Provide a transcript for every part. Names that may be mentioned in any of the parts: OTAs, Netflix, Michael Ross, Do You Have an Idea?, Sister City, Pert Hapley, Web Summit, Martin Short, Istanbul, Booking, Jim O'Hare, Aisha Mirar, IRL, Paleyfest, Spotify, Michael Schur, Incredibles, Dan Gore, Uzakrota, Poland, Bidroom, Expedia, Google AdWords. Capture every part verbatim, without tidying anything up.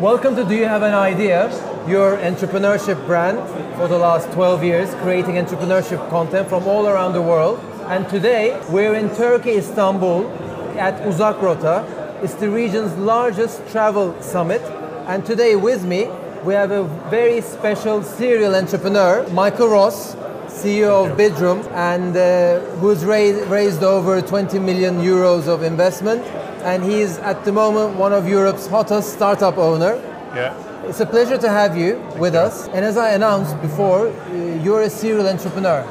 Welcome to Do You Have an Idea? Your entrepreneurship brand for the last twelve years, creating entrepreneurship content from all around the world. And today we're in Turkey, Istanbul at Uzakrota. It's the region's largest travel summit. And today with me, we have a very special serial entrepreneur, Michael Ross, C E O of Bidroom, and uh, who's raised, raised over twenty million euros of investment. And he's at the moment one of Europe's hottest startup owner. Yeah. It's a pleasure to have you with us. And as I announced before, you're a serial entrepreneur.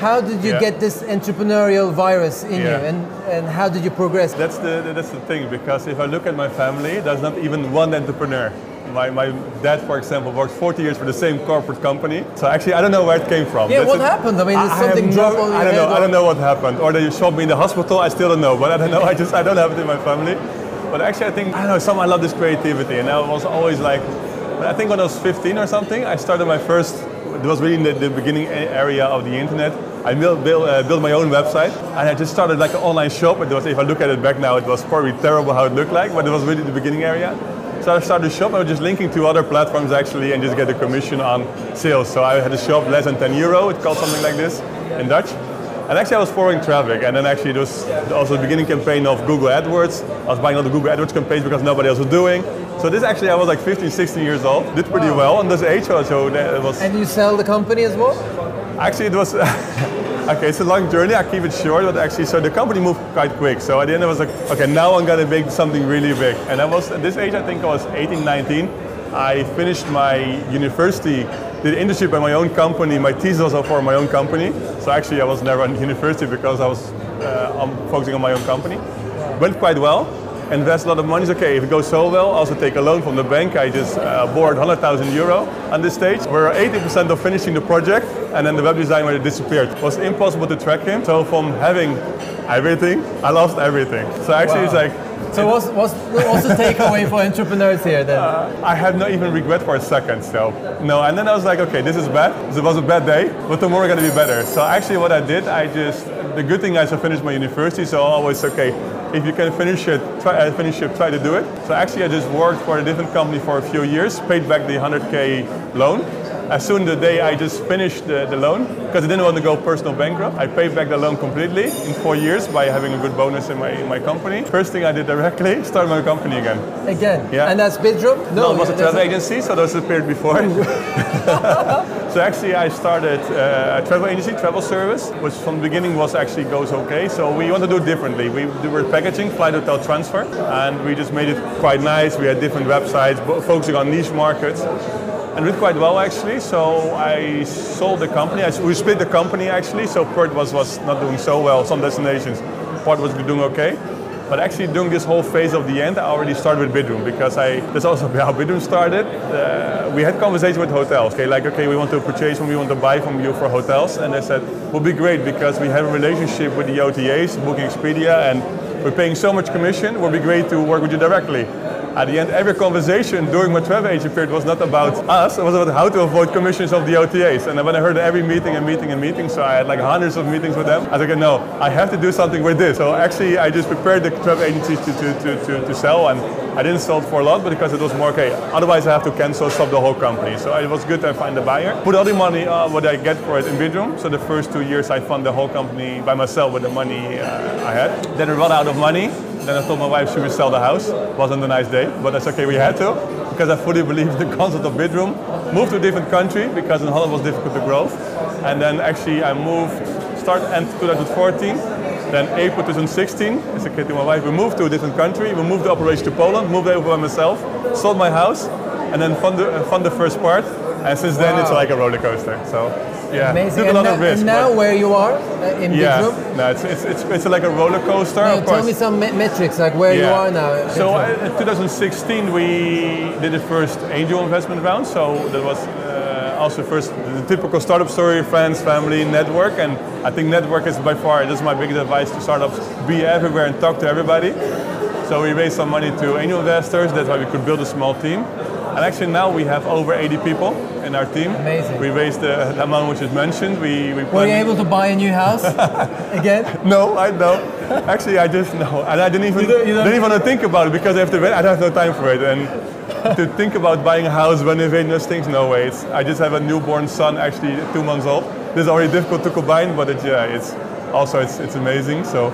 How did you yeah. get this entrepreneurial virus in yeah. you, and, and how did you progress? That's the, that's the thing, because if I look at my family, there's not even one entrepreneur. My, my dad, for example, worked forty years for the same corporate company. So actually, I don't know where it came from. Yeah, That's what a, happened? I mean, I, something dropped on your I don't know. Or... I don't know what happened. Or they shot me in the hospital. I still don't know. But I don't know. I just I don't have it in my family. But actually, I think I don't know. Some I love this creativity, and I was always like, I think when I was fifteen or something, I started my first. It was really in the, the beginning area of the internet. I built, built, uh, built my own website, and I just started like an online shop. It was, if I look at it back now, it was probably terrible how it looked like, but it was really the beginning area. So I started a shop. I was just linking to other platforms actually, and just get a commission on sales. So I had a shop less than ten euro. It cost something like this in Dutch. And actually, I was following traffic. And then actually, it was also the beginning campaign of Google AdWords. I was buying all the Google AdWords campaigns because nobody else was doing. So this actually, I was like fifteen, sixteen years old. Did pretty wow. well on this age. So that was. And you sell the company as well? Actually, it was. Okay, it's a long journey. I keep it short, but actually, so the company moved quite quick. So at the end, I was like, okay, now I'm gonna make something really big. And I was at this age, I think I was eighteen, nineteen. I finished my university, did internship at my own company. My thesis was for my own company. So actually, I was never in university because I was uh, focusing on my own company. Went quite well. Invest a lot of money. Okay, if it goes so well, also take a loan from the bank. I just uh, borrowed one hundred thousand euro on this stage. We're eighty percent of finishing the project, and then the web designer disappeared. It was impossible to track him. So from having everything, I lost everything. So actually, wow. it's like. So it, what's, what's, what's the takeaway for entrepreneurs here then? Uh, I had no even regret for a second. So no, and then I was like, okay, this is bad. This was a bad day, but tomorrow gonna be better. So actually, what I did, I just the good thing is I finished my university. So I always okay. If you can finish it, try, uh, finish it, try to do it. So actually I just worked for a different company for a few years, paid back the one hundred K loan. As soon as the day I just finished the, the loan, because I didn't want to go personal bankrupt, I paid back the loan completely in four years by having a good bonus in my in my company. First thing I did directly, started my company again. Again? Yeah. And that's Bidroom? No, no, it was a travel agency, so those appeared before. So actually I started uh, a travel agency, travel service, which from the beginning was actually goes okay. So we want to do it differently. We were packaging, flight, hotel, transfer, and we just made it quite nice. We had different websites, focusing on niche markets. And did quite well actually, so I sold the company. I, we split the company actually, so part was, was not doing so well, some destinations, part was doing okay. But actually during this whole phase of the end, I already started with Bidroom, because I, that's also how Bidroom started. Uh, we had conversations with hotels, okay, like, okay, we want to purchase from you, we want to buy from you for hotels. And they said, will be great, because we have a relationship with the O T As, Booking, Expedia, and we're paying so much commission, would be great to work with you directly. At the end, every conversation during my travel agent period was not about us, it was about how to avoid commissions of the O T As. And when I heard every meeting and meeting and meeting, so I had like hundreds of meetings with them, I was like, no, I have to do something with this. So actually, I just prepared the travel agency to, to, to, to, to sell, and I didn't sell it for a lot because it was more, okay, otherwise I have to cancel, stop the whole company. So it was good to find a buyer. Put all the money, uh, what I get for it in Bidroom. So the first two years I funded the whole company by myself with the money uh, I had. Then I ran out of money. Then I told my wife, should we sell the house? Wasn't a nice day, but that's okay, we had to, because I fully believe in the concept of Bidroom. Moved to a different country, because in Holland was difficult to grow. And then actually I moved, start end twenty fourteen, then April twenty sixteen, as a kid to my wife, we moved to a different country, we moved the operation to Poland, moved over by myself, sold my house, and then fund the, fund the first part. And since then, wow. it's like a roller coaster. So, yeah, amazing. Took a lot and of risk. And now, where you are uh, in yeah, Bidroom? No, it's, it's it's it's like a roller coaster. No, of tell course. me some me metrics, like where yeah. you are now. So, uh, in twenty sixteen, we did the first angel investment round. So that was uh, also first the typical startup story: friends, family, network. And I think network is by far. This is my biggest advice to startups: be everywhere and talk to everybody. So we raised some money to angel investors. That's why we could build a small team. And actually now we have over eighty people in our team. Amazing. We raised the, the amount which is mentioned. We, we Were you able to buy a new house again? No, I don't. Actually, I just, no. And I didn't even, you don't, you don't didn't even want to think about it because I have to, I don't have no time for it. And to think about buying a house, renovating those things, no way. It's, I just have a newborn son, actually two months old. This is already difficult to combine, but it, yeah, it's also it's it's amazing. So,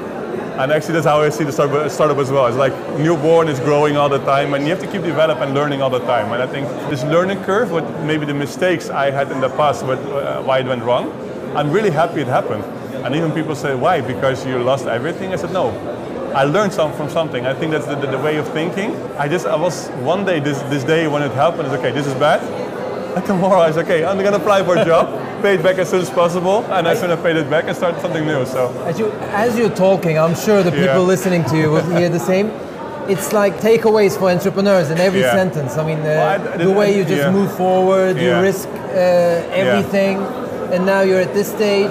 and actually that's how I see the startup, startup as well. It's like newborn is growing all the time, and you have to keep developing and learning all the time. And I think this learning curve, what maybe the mistakes I had in the past, with, uh, why it went wrong, I'm really happy it happened. And even people say, why? Because you lost everything? I said, no. I learned some from something. I think that's the, the, the way of thinking. I just, I was, one day, this, this day when it happened, it's okay, this is bad. And tomorrow I was okay, I'm going to apply for a job, pay it back as soon as possible, and I, as soon as I paid it back, I started something new. So As, you, as you're talking, I'm sure the people yeah. listening to you will hear the same. It's like takeaways for entrepreneurs in every yeah. sentence. I mean, uh, well, I, the way you just yeah. move forward, yeah. you risk uh, everything, yeah. and now you're at this stage.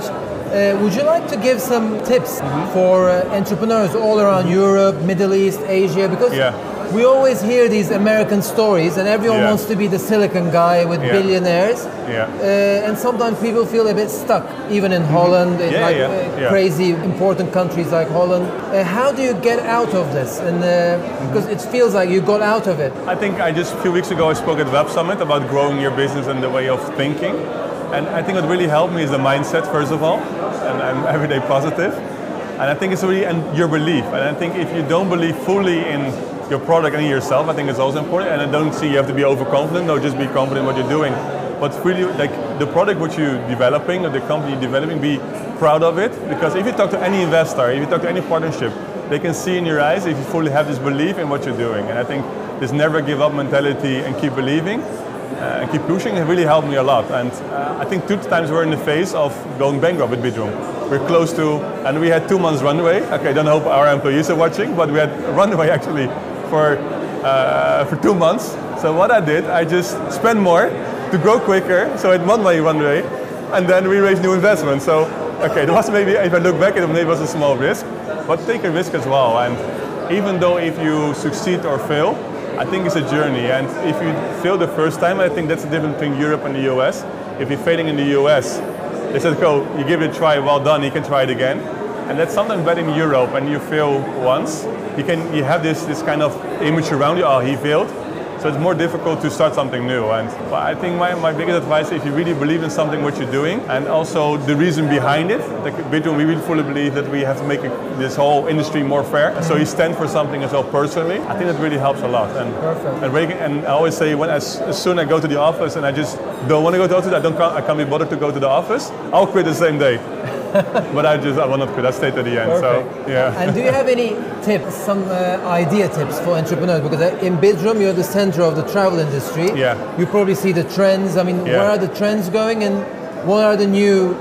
Uh, would you like to give some tips mm-hmm. for uh, entrepreneurs all around mm-hmm. Europe, Middle East, Asia? Because yeah. we always hear these American stories and everyone yeah. wants to be the silicon guy with yeah. billionaires. Yeah. Uh, and sometimes people feel a bit stuck, even in mm-hmm. Holland, in yeah, like, yeah. Uh, yeah. crazy important countries like Holland. Uh, how do you get out of this? And uh, mm-hmm. because it feels like you got out of it. I think I just a few weeks ago I spoke at Web Summit about growing your business and the way of thinking. And I think what really helped me is the mindset, first of all, and I'm everyday positive. And I think it's really, and your belief. And I think if you don't believe fully in your product and in yourself, I think it's also important. And I don't see you have to be overconfident, no, just be confident in what you're doing. But really, like the product which you're developing or the company you're developing, be proud of it. Because if you talk to any investor, if you talk to any partnership, they can see in your eyes if you fully have this belief in what you're doing. And I think this never give up mentality and keep believing. Uh, and keep pushing, it really helped me a lot. And uh, I think two times we were in the phase of going bankrupt with Bidroom. We're close to, and we had two months runway. Okay, don't hope our employees are watching, but we had runway actually for, uh, for two months. So what I did, I just spent more to grow quicker, so I had one way runway, and then we raised new investments. So, okay, there was maybe, if I look back, it maybe was a small risk, but take a risk as well. And even though if you succeed or fail, I think it's a journey, and if you fail the first time, I think that's the difference between Europe and the U S. If you're failing in the U S, they said, go, you give it a try, well done, you can try it again. And that's sometimes bad in Europe, and you fail once, you can you have this, this kind of image around you, oh, he failed. So it's more difficult to start something new. And I think my, my biggest advice is if you really believe in something, what you're doing, and also the reason behind it, like Bidroom, we really fully believe that we have to make a, this whole industry more fair. So you stand for something as well personally. I think that really helps a lot. And and, and I always say, when as, as soon as I go to the office and I just don't want to go to the office, I, don't, I can't be bothered to go to the office, I'll quit the same day. But I just, I will not quit, I stayed to the end. Perfect. So, yeah. And do you have any tips, some uh, idea tips for entrepreneurs? Because in Bidroom, you're the center of the travel industry. Yeah. You probably see the trends. I mean, yeah. where are the trends going and what are the new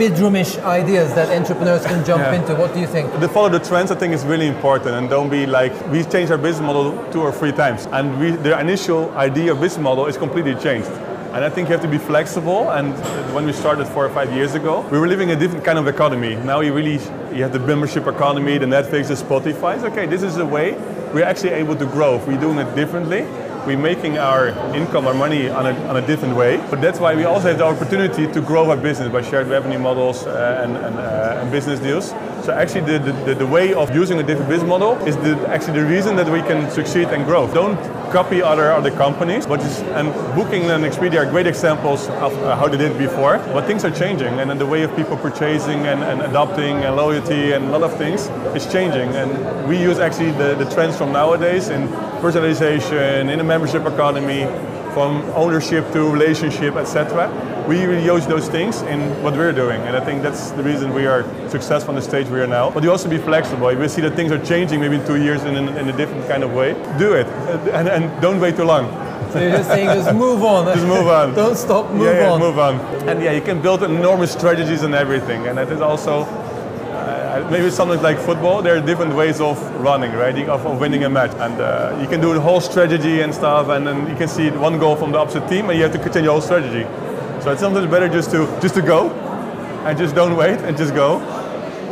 Bidroomish ideas that entrepreneurs can jump yeah. into? What do you think? To follow the trends, I think is really important. And don't be like, we changed our business model two or three times. And we, the initial idea of business model is completely changed. And I think you have to be flexible, and when we started four or five years ago, we were living a different kind of economy. Now you really, you have the membership economy, the Netflix, the Spotify. It's okay, this is the way we're actually able to grow. If we're doing it differently, we're making our income, our money on a, on a different way. But that's why we also have the opportunity to grow our business by shared revenue models uh, and, and, uh, and business deals. So actually the, the, the way of using a different business model is the, actually the reason that we can succeed and grow. Don't copy other other companies, but just, and Booking and Expedia are great examples of how they did before. But things are changing, and then the way of people purchasing and, and adopting and loyalty and a lot of things is changing. And we use actually the, the trends from nowadays in personalization, in a membership economy, from ownership to relationship, et cetera. We really use those things in what we're doing, and I think that's the reason we are successful on the stage we are now. But you also be flexible. If you see that things are changing maybe in two years in, in, in a different kind of way, do it, and, and don't wait too long. So you're just saying, just move on. Just move on. Don't stop, move yeah, yeah, on. move on. And yeah, you can build enormous strategies and everything, and that is also, uh, maybe something like football, there are different ways of running, right, of, of winning a match. And uh, you can do the whole strategy and stuff, and then you can see one goal from the opposite team, and you have to change your whole strategy. So it's sometimes better just to just to go, and just don't wait, and just go.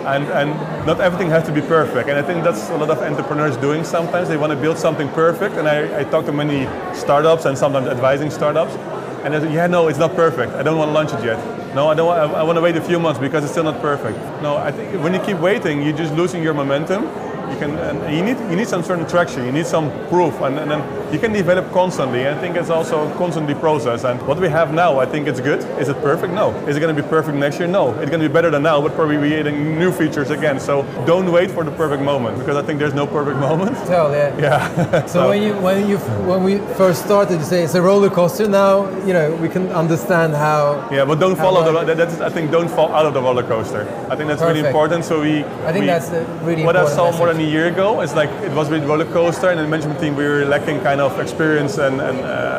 And, and not everything has to be perfect. And I think that's a lot of entrepreneurs doing sometimes. They want to build something perfect. And I, I talk to many startups and sometimes advising startups. And they say, yeah, no, it's not perfect. I don't want to launch it yet. No, I don't want, I want to wait a few months because it's still not perfect. No, I think when you keep waiting, you're just losing your momentum. You can, and you need you need some certain traction. You need some proof, and, and then you can develop constantly. I think it's also constantly process. And what we have now, I think it's good. Is it perfect? No. Is it going to be perfect next year? No. It's going to be better than now, but probably we adding new features again. So don't wait for the perfect moment, because I think there's no perfect moment. Tell yeah. Yeah. So, so when you when you when we first started, you say it's a roller coaster. Now you know we can understand how. Yeah, but don't follow the. That, that's I think don't fall out of the roller coaster. I think that's perfect. Really important. So we. I think we, that's a really. What important I saw message. More than a year ago is like it was a roller coaster, and the management team we were lacking kind of experience and and. Uh,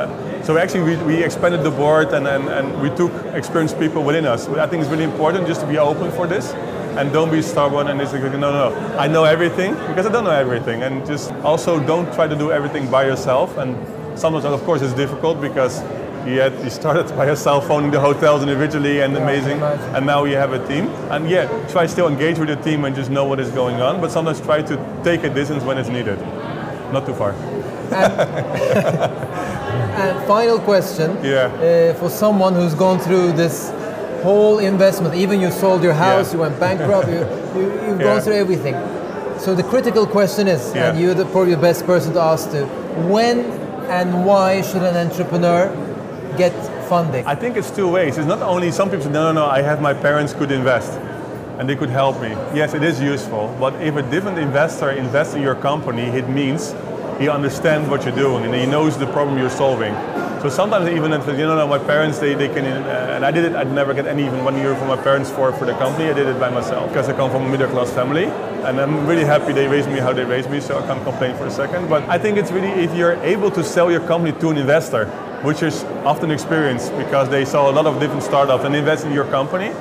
So actually we, we expanded the board and, and, and we took experienced people within us. I think it's really important just to be open for this and don't be stubborn and it's like, no, no, no, I know everything because I don't know everything. And just also don't try to do everything by yourself. And sometimes, of course, it's difficult because you, had, you started by yourself owning the hotels individually and yeah, amazing. And now you have a team. And yeah, try still engage with the team and just know what is going on. But sometimes try to take a distance when it's needed. Not too far. And final question, yeah. uh, for someone who's gone through this whole investment, even you sold your house, yeah. you went bankrupt, you, you, you've yeah. gone through everything. So the critical question is, yeah. and you're the, probably the best person to ask to, when and why should an entrepreneur get funding? I think it's two ways. It's not only some people say, no, no, no, I have my parents could invest and they could help me. Yes, it is useful, but if a different investor invests in your company, it means he understands what you're doing and he knows the problem you're solving. So sometimes even if, you know, my parents, they, they can, uh, and I did it, I'd never get any even one euro from my parents for, for the company, I did it by myself. Because I come from a middle class family and I'm really happy they raised me how they raised me, so I can't complain for a second. But I think it's really, if you're able to sell your company to an investor, which is often experienced because they saw a lot of different startups and invest in your company,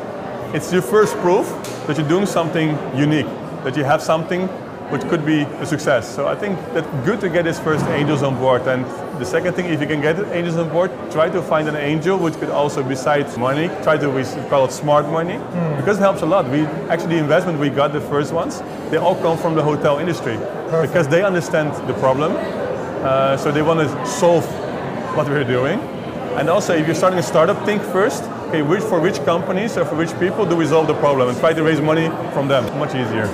it's your first proof that you're doing something unique, that you have something which could be a success. So I think that's good to get his first angels on board. And the second thing, if you can get angels on board, try to find an angel, which could also, besides money, try to, we call it smart money, mm. because it helps a lot. We actually, the investment we got, the first ones, they all come from the hotel industry. Perfect. Because they understand the problem. Uh, so they want to solve what we're doing. And also, if you're starting a startup, think first, okay, which, for which companies or for which people do we solve the problem? And try to raise money from them. Much easier.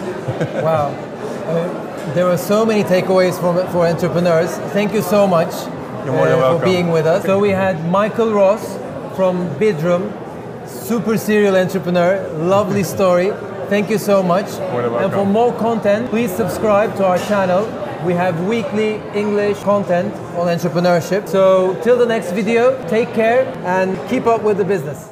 Wow. Uh, there are so many takeaways from, for entrepreneurs. Thank you so much uh, for being with us. So we had Michael Ross from Bidroom, super serial entrepreneur, lovely story. Thank you so much. And for more content, please subscribe to our channel. We have weekly English content on entrepreneurship. So till the next video, take care and keep up with the business.